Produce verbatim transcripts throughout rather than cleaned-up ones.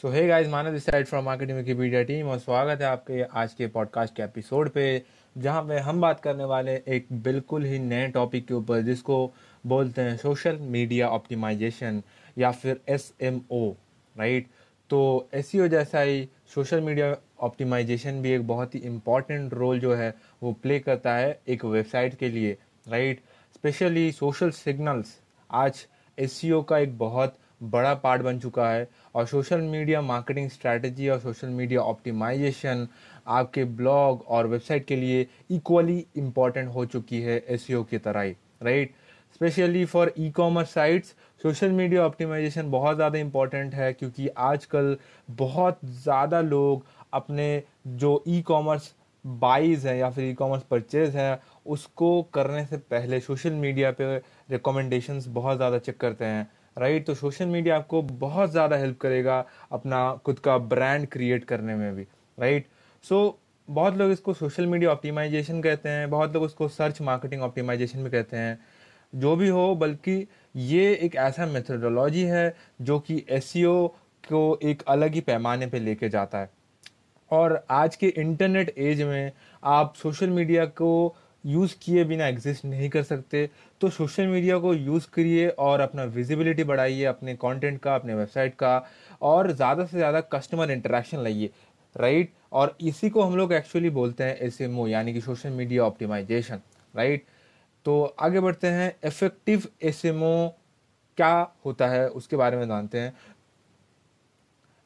So hey guys, Manav इस side from marketing Wikipedia team और स्वागत है आपके आज के पॉडकास्ट के एपिसोड पे, जहाँ पे हम बात करने वाले एक बिल्कुल ही नए टॉपिक के ऊपर जिसको बोलते हैं सोशल मीडिया ऑप्टिमाइजेशन या फिर एस एम ओ, राइट। तो एस ई ओ जैसा ही सोशल मीडिया ऑप्टिमाइजेशन भी एक बहुत ही इम्पॉर्टेंट रोल जो है वो प्ले करता है एक वेबसाइट के लिए, राइट। स्पेशली सोशल सिग्नल्स आज एस ई ओ का एक बहुत बड़ा पार्ट बन चुका है और सोशल मीडिया मार्केटिंग स्ट्रैटेजी और सोशल मीडिया ऑप्टिमाइजेशन आपके ब्लॉग और वेबसाइट के लिए इक्वली इम्पॉर्टेंट हो चुकी है एस ई ओ की तरह ही, right. Specially for E commerce sites social media optimisation बहुत ज़्यादा इम्पॉर्टेंट है, क्योंकि आजकल बहुत ज़्यादा लोग अपने जो ई कॉमर्स बाइज हैं या फिर ई कॉमर्स परचेज हैं उसको करने से पहले सोशल मीडिया पे रिकमेंडेशंस बहुत ज़्यादा चेक करते हैं, राइट। तो सोशल मीडिया आपको बहुत ज़्यादा हेल्प करेगा अपना खुद का ब्रांड क्रिएट करने में भी, राइट। सो बहुत लोग इसको सोशल मीडिया ऑप्टिमाइजेशन कहते हैं, बहुत लोग उसको सर्च मार्केटिंग ऑप्टिमाइजेशन भी कहते हैं, जो भी हो, बल्कि ये एक ऐसा मेथडोलॉजी है जो कि एस ई ओ को एक अलग ही पैमाने पे लेके जाता है। और आज के इंटरनेट एज में आप सोशल मीडिया को यूज़ किए बिना एग्जिस्ट नहीं कर सकते, तो सोशल मीडिया को यूज़ करिए और अपना विजिबिलिटी बढ़ाइए अपने कंटेंट का, अपने वेबसाइट का, और ज़्यादा से ज़्यादा कस्टमर इंटरेक्शन लाइए, राइट। और इसी को हम लोग एक्चुअली बोलते हैं एस एम ओ यानी कि सोशल मीडिया ऑप्टिमाइजेशन, राइट। तो आगे बढ़ते हैं, इफेक्टिव एस एम ओ क्या होता है उसके बारे में जानते हैं।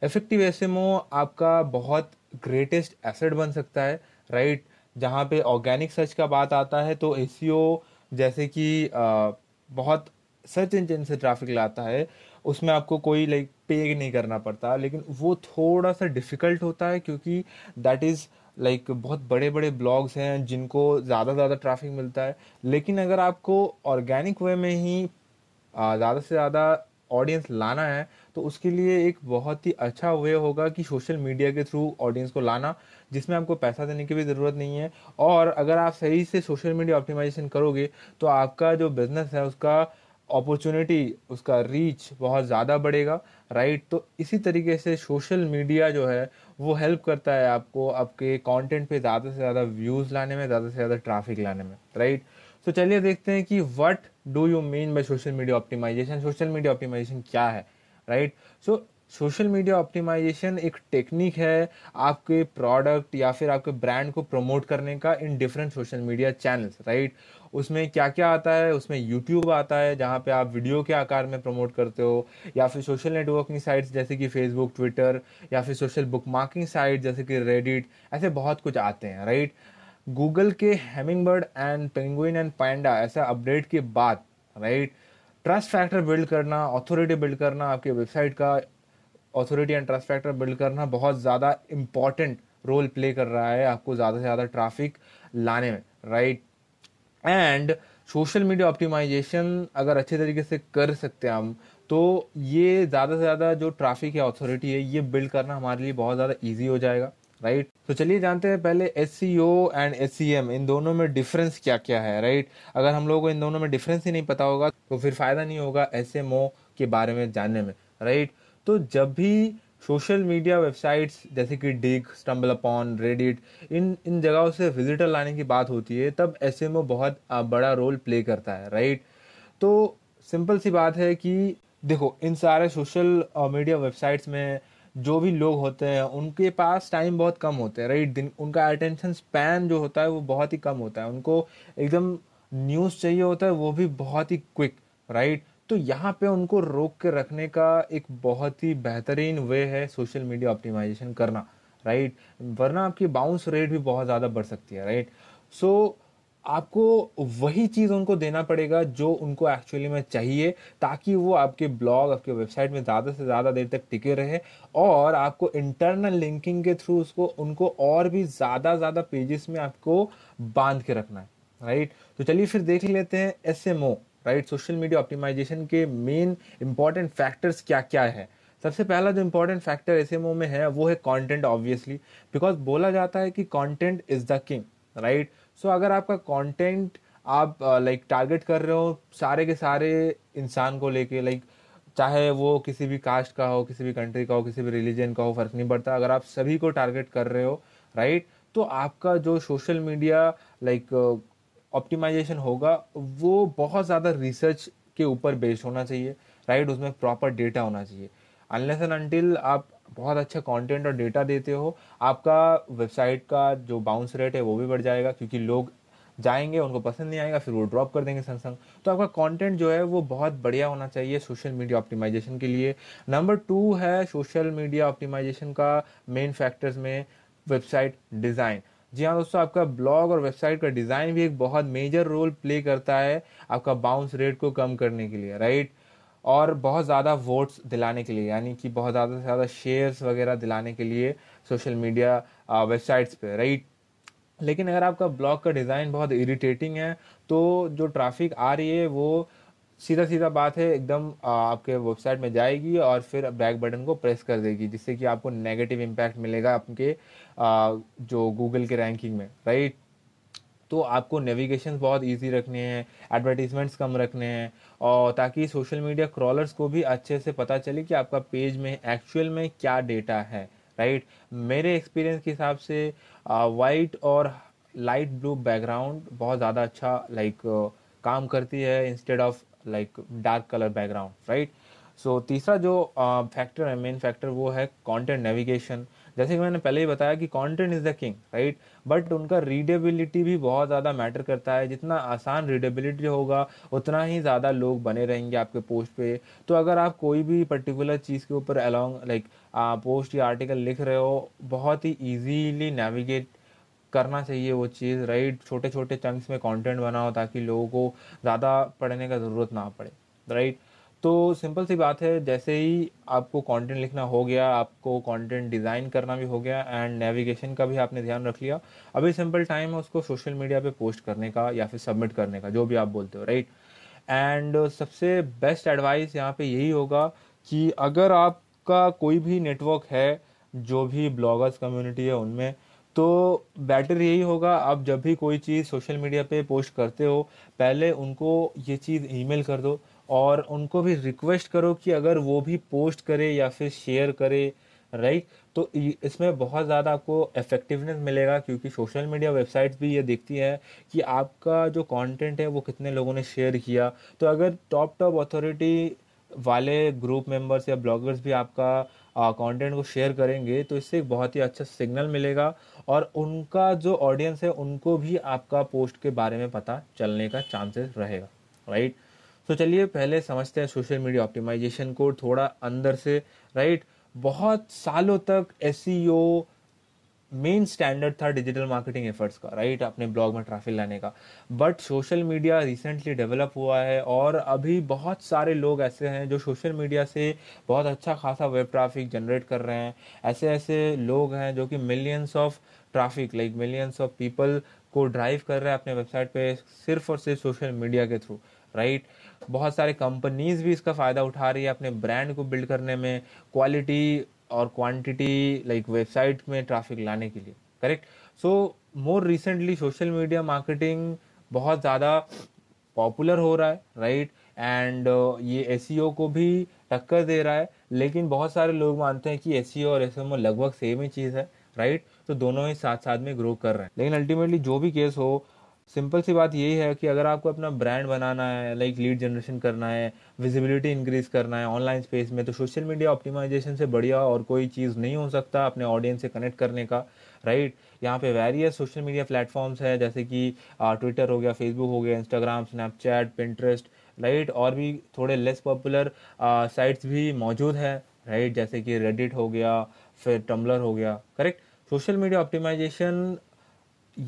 इफेक्टिव एस एम ओ आपका बहुत ग्रेटेस्ट एसेट बन सकता है, राइट। जहाँ पे ऑर्गेनिक सर्च का बात आता है तो एस ई ओ जैसे कि बहुत सर्च इंजन से ट्रैफिक लाता है, उसमें आपको कोई लाइक पे नहीं करना पड़ता, लेकिन वो थोड़ा सा डिफ़िकल्ट होता है क्योंकि दैट इज़ लाइक बहुत बड़े बड़े ब्लॉग्स हैं जिनको ज़्यादा ज़्यादा ट्रैफिक मिलता है। लेकिन अगर आपको ऑर्गेनिक वे में ही ज़्यादा से ज़्यादा ऑडियंस लाना है तो उसके लिए एक बहुत ही अच्छा वे होगा कि सोशल मीडिया के थ्रू ऑडियंस को लाना, जिसमें आपको पैसा देने की भी ज़रूरत नहीं है। और अगर आप सही से सोशल मीडिया ऑप्टिमाइजेशन करोगे तो आपका जो बिज़नेस है उसका अपॉर्चुनिटी, उसका रीच बहुत ज़्यादा बढ़ेगा, राइट। तो इसी तरीके से सोशल मीडिया जो है वो हेल्प करता है आपको आपके कॉन्टेंट पर ज़्यादा से ज़्यादा व्यूज़ लाने में, ज़्यादा से ज़्यादा ट्रैफिक लाने में, राइट। तो so, चलिए देखते हैं कि what do you mean by social media optimisation, social media optimisation क्या है, right. So social media optimisation एक टेक्निक है आपके प्रोडक्ट या फिर आपके ब्रांड को प्रमोट करने का in different social media channels, right. उसमें क्या क्या आता है, उसमें यूट्यूब आता है जहाँ पे आप वीडियो के आकार में प्रमोट करते हो, या फिर सोशल नेटवर्किंग साइट्स जैसे कि फेसबुक, ट्विटर, या फिर सोशल बुक मार्किंग साइट जैसे कि रेडिट, ऐसे बहुत कुछ आते हैं, राइट। गूगल के हेमिंगबर्ड एंड पेंगुइन एंड पांडा ऐसा अपडेट के बाद, राइट, ट्रस्ट फैक्टर बिल्ड करना, ऑथोरिटी बिल्ड करना, आपके वेबसाइट का authority and trust factor build करना बहुत ज़्यादा इम्पॉर्टेंट रोल प्ले कर रहा है आपको ज़्यादा से ज़्यादा ट्रैफिक लाने में, right. And social media optimisation अगर अच्छे तरीके से कर सकते हैं हम तो ये ज़्यादा से ज़्यादा जो ट्रैफिक या ऑथोरिटी है ये बिल्ड करना हमारे लिए बहुत ज़्यादा ईजी हो जाएगा, राइट। तो चलिए जानते हैं पहले S E O and S E M इन दोनों में डिफरेंस क्या क्या है, राइट। अगर हम लोगों को इन दोनों में डिफरेंस ही नहीं पता होगा तो फिर फ़ायदा नहीं होगा एस एम ओ के बारे में जानने में, राइट। तो जब भी सोशल मीडिया वेबसाइट्स जैसे कि डिग, स्टम्बल अपॉन, रेडिट, इन इन जगहों से विजिटर लाने की बात होती है तब एस एम ओ बहुत बड़ा रोल प्ले करता है, राइट। तो सिंपल सी बात है कि देखो इन सारे सोशल मीडिया वेबसाइट्स में जो भी लोग होते हैं उनके पास टाइम बहुत कम होता है, राइट। दिन उनका अटेंशन स्पैन जो होता है वो बहुत ही कम होता है, उनको एकदम न्यूज़ चाहिए होता है वो भी बहुत ही क्विक, राइट। तो यहाँ पे उनको रोक के रखने का एक बहुत ही बेहतरीन वे है सोशल मीडिया ऑप्टिमाइजेशन करना, राइट। वरना आपकी बाउंस रेट भी बहुत ज़्यादा बढ़ सकती है, राइट। सो आपको वही चीज़ उनको देना पड़ेगा जो उनको एक्चुअली में चाहिए ताकि वो आपके ब्लॉग, आपके वेबसाइट में ज़्यादा से ज़्यादा देर तक टिके रहे, और आपको इंटरनल लिंकिंग के थ्रू उसको उनको और भी ज़्यादा ज़्यादा पेजेस में आपको बांध के रखना है, राइट। तो चलिए फिर देख लेते हैं S M O, right, social media optimisation के मेन इंपॉर्टेंट फैक्टर्स क्या क्या है। सबसे पहला जो important factor S M O में है वो है कॉन्टेंट, ऑब्वियसली, बिकॉज बोला जाता है कि content is the king, right. So अगर आपका कंटेंट आप लाइक टारगेट कर रहे हो सारे के सारे इंसान को लेके, लाइक चाहे वो किसी भी कास्ट का हो, किसी भी कंट्री का हो, किसी भी रिलीजन का हो, फर्क नहीं पड़ता। अगर आप सभी को टारगेट कर रहे हो राइट, तो आपका जो सोशल मीडिया लाइक ऑप्टिमाइजेशन होगा वो बहुत ज़्यादा रिसर्च के ऊपर बेस्ड होना चाहिए राइट, उसमें प्रॉपर डेटा होना चाहिए। अनलेस एंड अनटिल आप बहुत अच्छा कंटेंट और डेटा देते हो, आपका वेबसाइट का जो बाउंस रेट है वो भी बढ़ जाएगा, क्योंकि लोग जाएंगे, उनको पसंद नहीं आएगा, फिर वो ड्रॉप कर देंगे संग संग। तो आपका कंटेंट जो है वो बहुत बढ़िया होना चाहिए सोशल मीडिया ऑप्टिमाइजेशन के लिए। नंबर टू है सोशल मीडिया ऑप्टिमाइजेशन का मेन फैक्टर्स में वेबसाइट डिज़ाइन। जी हाँ दोस्तों, आपका ब्लॉग और वेबसाइट का डिज़ाइन भी एक बहुत मेजर रोल प्ले करता है आपका बाउंस रेट को कम करने के लिए राइट, और बहुत ज़्यादा वोट्स दिलाने के लिए, यानी कि बहुत ज़्यादा से ज़्यादा शेयर्स वगैरह दिलाने के लिए सोशल मीडिया वेबसाइट्स पे राइट। लेकिन अगर आपका ब्लॉग का डिज़ाइन बहुत इरिटेटिंग है तो जो ट्रैफिक आ रही है वो सीधा सीधा बात है एकदम आपके वेबसाइट में जाएगी और फिर बैक बटन को प्रेस कर देगी, जिससे कि आपको नेगेटिव इम्पैक्ट मिलेगा आपके जो गूगल के रैंकिंग में राइट। तो आपको नेविगेशन बहुत इजी रखने हैं, एडवर्टीजमेंट्स कम रखने हैं, और ताकि सोशल मीडिया क्रॉलर्स को भी अच्छे से पता चले कि आपका पेज में एक्चुअल में क्या डेटा है राइट। मेरे एक्सपीरियंस के हिसाब से वाइट और लाइट ब्लू बैकग्राउंड बहुत ज़्यादा अच्छा लाइक काम करती है instead of like dark colour background right. So तीसरा जो फैक्टर है, मेन फैक्टर, वो है कंटेंट नेविगेशन। जैसे कि मैंने पहले ही बताया कि content is the king right, but उनका रीडेबिलिटी भी बहुत ज़्यादा मैटर करता है। जितना आसान रीडेबिलिटी होगा उतना ही ज़्यादा लोग बने रहेंगे आपके पोस्ट पे। तो अगर आप कोई भी पर्टिकुलर चीज़ के ऊपर अलॉन्ग लाइक पोस्ट या आर्टिकल लिख रहे हो, बहुत ही ईजीली नेविगेट करना चाहिए वो चीज़ राइट। छोटे छोटे चंक्स में कंटेंट बनाओ ताकि लोगों को ज़्यादा पढ़ने का ज़रूरत ना पड़े राइट। तो सिंपल सी बात है, जैसे ही आपको कंटेंट लिखना हो गया, आपको कंटेंट डिज़ाइन करना भी हो गया, एंड नेविगेशन का भी आपने ध्यान रख लिया, अभी सिंपल टाइम है उसको सोशल मीडिया पे पोस्ट करने का या फिर सबमिट करने का, जो भी आप बोलते हो राइट। एंड सबसे बेस्ट एडवाइस यहाँ पे यही होगा कि अगर आपका कोई भी नेटवर्क है, जो भी ब्लॉगर्स कम्युनिटी है उनमें, तो बेटर यही होगा आप जब भी कोई चीज़ सोशल मीडिया पे पोस्ट करते हो, पहले उनको ये चीज़ ईमेल कर दो और उनको भी रिक्वेस्ट करो कि अगर वो भी पोस्ट करे या फिर शेयर करे राइट। तो इसमें बहुत ज़्यादा आपको इफेक्टिवनेस मिलेगा, क्योंकि सोशल मीडिया वेबसाइट्स भी ये देखती है कि आपका जो कंटेंट है वो कितने लोगों ने शेयर किया। तो अगर टॉप टॉप अथॉरिटी वाले ग्रुप मेंबर्स या ब्लॉगर्स भी आपका कंटेंट को शेयर करेंगे तो इससे एक बहुत ही अच्छा सिग्नल मिलेगा और उनका जो ऑडियंस है उनको भी आपका पोस्ट के बारे में पता चलने का चांसेस रहेगा राइट। तो चलिए पहले समझते हैं सोशल मीडिया ऑप्टिमाइजेशन को थोड़ा अंदर से राइट। बहुत सालों तक एसईओ मेन स्टैंडर्ड था डिजिटल मार्केटिंग एफर्ट्स का राइट, अपने ब्लॉग में ट्रैफिक लाने का, but social media recently develop हुआ है और अभी बहुत सारे लोग ऐसे हैं जो सोशल मीडिया से बहुत अच्छा खासा वेब ट्रैफिक जनरेट कर रहे हैं। ऐसे ऐसे लोग हैं जो कि millions of traffic like millions of people को ड्राइव कर रहे हैं अपने वेबसाइट पे सिर्फ और सिर्फ सोशल मीडिया के थ्रू राइट। बहुत सारे कंपनीज भी इसका फ़ायदा उठा रही है अपने ब्रांड को बिल्ड करने में, क्वालिटी और क्वांटिटी लाइक वेबसाइट में ट्रैफिक लाने के लिए correct. So more recently social media marketing बहुत ज़्यादा पॉपुलर हो रहा है राइट, एंड ये एसईओ को भी टक्कर दे रहा है। लेकिन बहुत सारे लोग मानते हैं कि एसईओ और एसएमओ लगभग सेम ही चीज़ है राइट, तो दोनों ही साथ साथ में ग्रो कर रहे हैं। लेकिन अल्टीमेटली जो भी केस हो, सिंपल सी बात यही है कि अगर आपको अपना ब्रांड बनाना है, लाइक लीड जनरेशन करना है, विजिबिलिटी इंक्रीज करना है ऑनलाइन स्पेस में, तो सोशल मीडिया ऑप्टिमाइजेशन से बढ़िया और कोई चीज़ नहीं हो सकता अपने ऑडियंस से कनेक्ट करने का राइट। यहाँ पे वेरियस सोशल मीडिया प्लेटफॉर्म्स है जैसे कि ट्विटर हो गया, फेसबुक हो गया, इंस्टाग्राम, स्नैपचैट, पिंटरेस्ट राइट, और भी थोड़े लेस पॉपुलर साइट्स भी मौजूद है राइट, जैसे कि रेडिट हो गया, फिर टम्बलर हो गया करेक्ट। सोशल मीडिया ऑप्टिमाइजेशन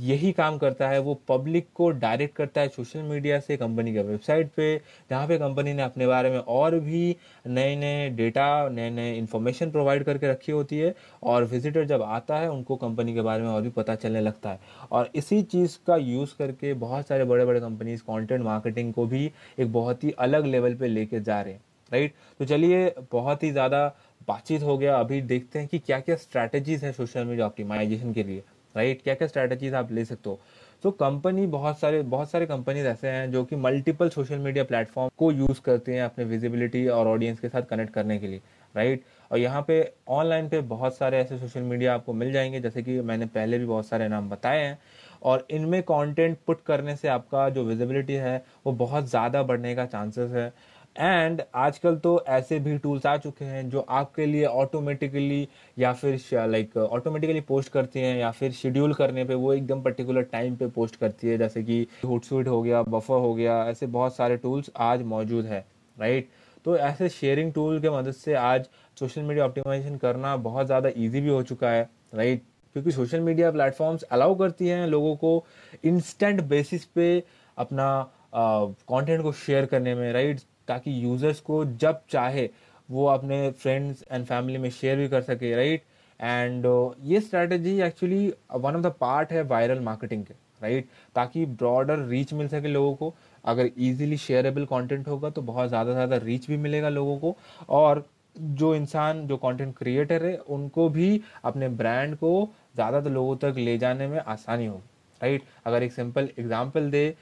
यही काम करता है, वो पब्लिक को डायरेक्ट करता है सोशल मीडिया से कंपनी के वेबसाइट पे, जहाँ पे कंपनी ने अपने बारे में और भी नए नए डेटा, नए नए इन्फॉर्मेशन प्रोवाइड करके रखी होती है, और विजिटर जब आता है उनको कंपनी के बारे में और भी पता चलने लगता है। और इसी चीज़ का यूज़ करके बहुत सारे बड़े बड़े कंपनीज कॉन्टेंट मार्केटिंग को भी एक बहुत ही अलग लेवल पर लेके जा रहे हैं राइट। तो चलिए बहुत ही ज़्यादा बातचीत हो गया, अभी देखते हैं कि क्या क्या स्ट्रैटेजीज़ हैं सोशल मीडिया ऑप्टिमाइजेशन के लिए राइट, क्या क्या स्ट्रैटेजीज आप ले सकते हो। तो कंपनी बहुत सारे बहुत सारे कंपनीज ऐसे हैं जो कि मल्टीपल सोशल मीडिया प्लेटफॉर्म को यूज़ करती हैं अपने विजिबिलिटी और ऑडियंस के साथ कनेक्ट करने के लिए, राइट। और यहाँ पे ऑनलाइन पे बहुत सारे ऐसे सोशल मीडिया आपको मिल जाएंगे, जैसे कि मैंने पहले भी बहुत सारे नाम बताए हैं, और इनमें कंटेंट पुट करने से आपका जो विजिबिलिटी है वो बहुत ज़्यादा बढ़ने का चांसेस है। एंड आजकल तो ऐसे भी टूल्स आ चुके हैं जो आपके लिए ऑटोमेटिकली या फिर लाइक ऑटोमेटिकली पोस्ट करती हैं या फिर शेड्यूल करने पे वो एकदम पर्टिकुलर टाइम पे पोस्ट करती है, जैसे कि Hootsuite हो गया, बफर हो गया, ऐसे बहुत सारे टूल्स आज मौजूद है, राइट। तो ऐसे शेयरिंग टूल के मदद से आज सोशल मीडिया ऑप्टिमाइजेशन करना बहुत ज़्यादा ईजी भी हो चुका है, राइट, क्योंकि सोशल मीडिया प्लेटफॉर्म्स अलाउ करती हैं लोगों को इंस्टेंट बेसिस पे अपना कॉन्टेंट को शेयर करने में, राइट, ताकि यूज़र्स को जब चाहे वो अपने फ्रेंड्स एंड फैमिली में शेयर भी कर सके, राइट। एंड ये strategy actually one of the part है वायरल मार्केटिंग के, राइट, ताकि ब्रॉडर रीच मिल सके लोगों को। अगर इजीली शेयरेबल कंटेंट होगा तो बहुत ज़्यादा से ज़्यादा रीच भी मिलेगा लोगों को, और जो इंसान जो कंटेंट क्रिएटर है उनको भी अपने ब्रांड को ज़्यादा तो लोगों तक ले जाने में आसानी होगी, राइट। अगर एक सिंपल एग्जाम्पल दे,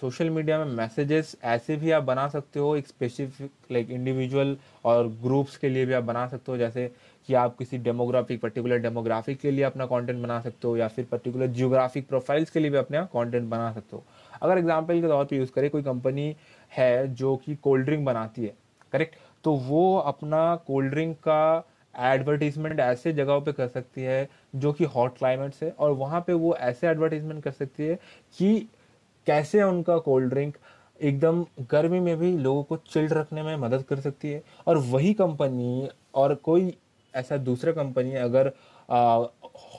सोशल uh, मीडिया में मैसेजेस ऐसे भी आप बना सकते हो, एक स्पेसिफिक लाइक इंडिविजुअल और ग्रुप्स के लिए भी आप बना सकते हो, जैसे कि आप किसी डेमोग्राफिक पर्टिकुलर डेमोग्राफिक के लिए अपना कंटेंट बना सकते हो या फिर पर्टिकुलर जियोग्राफिक प्रोफाइल्स के लिए भी अपना कंटेंट बना सकते हो। अगर एग्जांपल के तौर पे यूज़ करें, कोई कंपनी है जो कि कोल्ड ड्रिंक बनाती है, करेक्ट, तो वो अपना कोल्ड ड्रिंक का एडवर्टीजमेंट ऐसे जगहों पे कर सकती है जो कि हॉट क्लाइमेट्स है, और वहाँ पे वो ऐसे एडवर्टीजमेंट कर सकती है कि कैसे उनका कोल्ड ड्रिंक एकदम गर्मी में भी लोगों को चिल्ड रखने में मदद कर सकती है। और वही कंपनी और कोई ऐसा दूसरा कंपनी अगर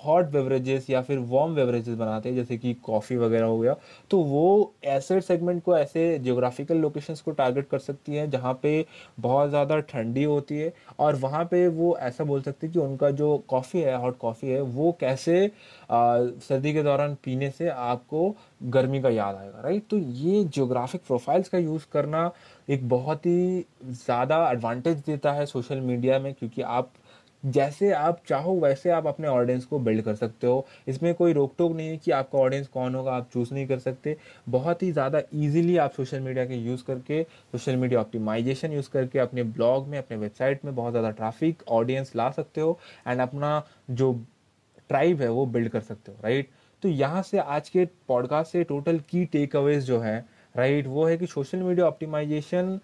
हॉट बेवरेजेस या फिर वार्म बेवरेजेस बनाते हैं, जैसे कि कॉफ़ी वगैरह हो गया, तो वो ऐसे सेगमेंट को, ऐसे ज्योग्राफिकल लोकेशंस को टारगेट कर सकती है जहाँ पे बहुत ज़्यादा ठंडी होती है, और वहाँ पे वो ऐसा बोल सकती है कि उनका जो कॉफ़ी है, हॉट कॉफ़ी है, वो कैसे आ, सर्दी के दौरान पीने से आपको गर्मी का याद आएगा, राइट। तो ये ज्योग्राफिक प्रोफाइल्स का यूज़ करना एक बहुत ही ज़्यादा एडवांटेज देता है सोशल मीडिया में, क्योंकि आप जैसे आप चाहो वैसे आप अपने ऑडियंस को बिल्ड कर सकते हो। इसमें कोई रोक टोक नहीं है कि आपका ऑडियंस कौन होगा, आप चूज़ नहीं कर सकते। बहुत ही ज़्यादा इजीली आप सोशल मीडिया के यूज़ करके, सोशल मीडिया ऑप्टिमाइजेशन यूज़ करके अपने ब्लॉग में, अपने वेबसाइट में बहुत ज़्यादा ट्रैफिक, ऑडियंस ला सकते हो एंड अपना जो ट्राइब है वो बिल्ड कर सकते हो, राइट। तो यहाँ से आज के पॉडकास्ट से टोटल की टेक अवेज जो है, राइट, वो है कि social media optimisation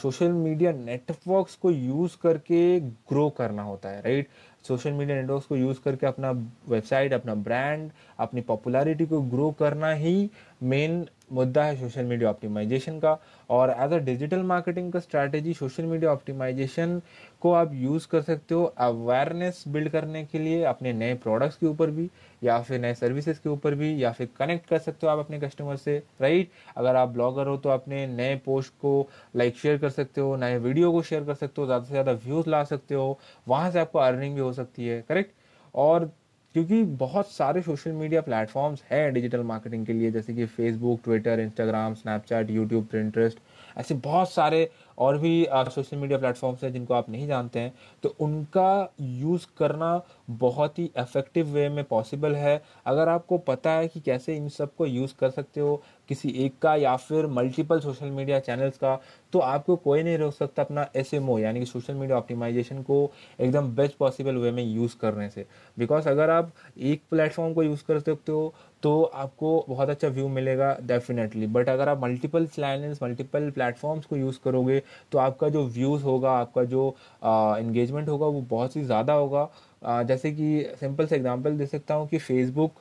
social media networks को यूज़ करके ग्रो करना होता है, राइट। सोशल मीडिया नेटवर्क्स को यूज़ करके अपना वेबसाइट, अपना ब्रांड, अपनी पॉपुलैरिटी को ग्रो करना ही मेन मुद्दा है सोशल मीडिया ऑप्टिमाइजेशन का। और एज अ डिजिटल मार्केटिंग का स्ट्रैटेजी सोशल मीडिया ऑप्टिमाइजेशन को आप यूज़ कर सकते हो अवेयरनेस बिल्ड करने के लिए अपने नए प्रोडक्ट्स के ऊपर भी, या फिर नए सर्विसेज के ऊपर भी, या फिर कनेक्ट कर सकते हो आप अपने कस्टमर से, राइट। अगर आप ब्लॉगर हो तो अपने नए पोस्ट को लाइक शेयर कर सकते हो, नए वीडियो को शेयर कर सकते हो, ज़्यादा से ज़्यादा व्यूज़ ला सकते हो, वहाँ से आपको अर्निंग भी हो सकती है, करेक्ट। और क्योंकि बहुत सारे सोशल मीडिया प्लेटफॉर्म्स हैं डिजिटल मार्केटिंग के लिए, जैसे कि Facebook, Twitter, Instagram, Snapchat, YouTube, Pinterest, ऐसे बहुत सारे और भी सोशल मीडिया प्लेटफॉर्म्स हैं जिनको आप नहीं जानते हैं, तो उनका यूज़ करना बहुत ही इफेक्टिव वे में पॉसिबल है अगर आपको पता है कि कैसे इन सब को यूज़ कर सकते हो, किसी एक का या फिर मल्टीपल सोशल मीडिया चैनल्स का, तो आपको कोई नहीं रोक सकता अपना एस एम ओ यानी कि सोशल मीडिया ऑप्टिमाइजेशन को एकदम बेस्ट पॉसिबल वे में यूज़ करने से। बिकॉज अगर आप एक प्लेटफॉर्म को यूज़ कर सकते हो तो आपको बहुत अच्छा व्यू मिलेगा डेफिनेटली, बट अगर आप मल्टीपल चैनल्स, मल्टीपल प्लेटफॉर्म्स को यूज़ करोगे तो आपका जो व्यूज़ होगा, आपका जो एंगेजमेंट होगा वो बहुत ही ज़्यादा होगा। आ, जैसे कि सिंपल से एग्जांपल दे सकता हूँ कि फेसबुक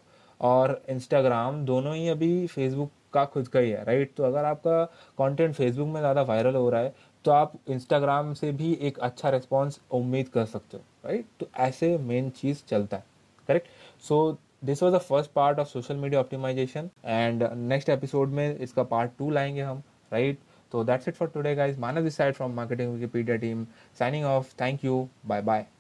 और इंस्टाग्राम दोनों ही अभी फेसबुक का खुद का ही है, राइट। तो अगर आपका कंटेंट फेसबुक में ज़्यादा वायरल हो रहा है तो आप इंस्टाग्राम से भी एक अच्छा रिस्पॉन्स उम्मीद कर सकते हो, राइट। तो ऐसे मेन चीज़ चलता है, correct. So this was the first part of social media optimisation and next episode में इसका पार्ट टू लाएंगे हम, right. So that's it for today, guys. Manav this side from Marketing Wikipedia team signing off. Thank you. Bye bye.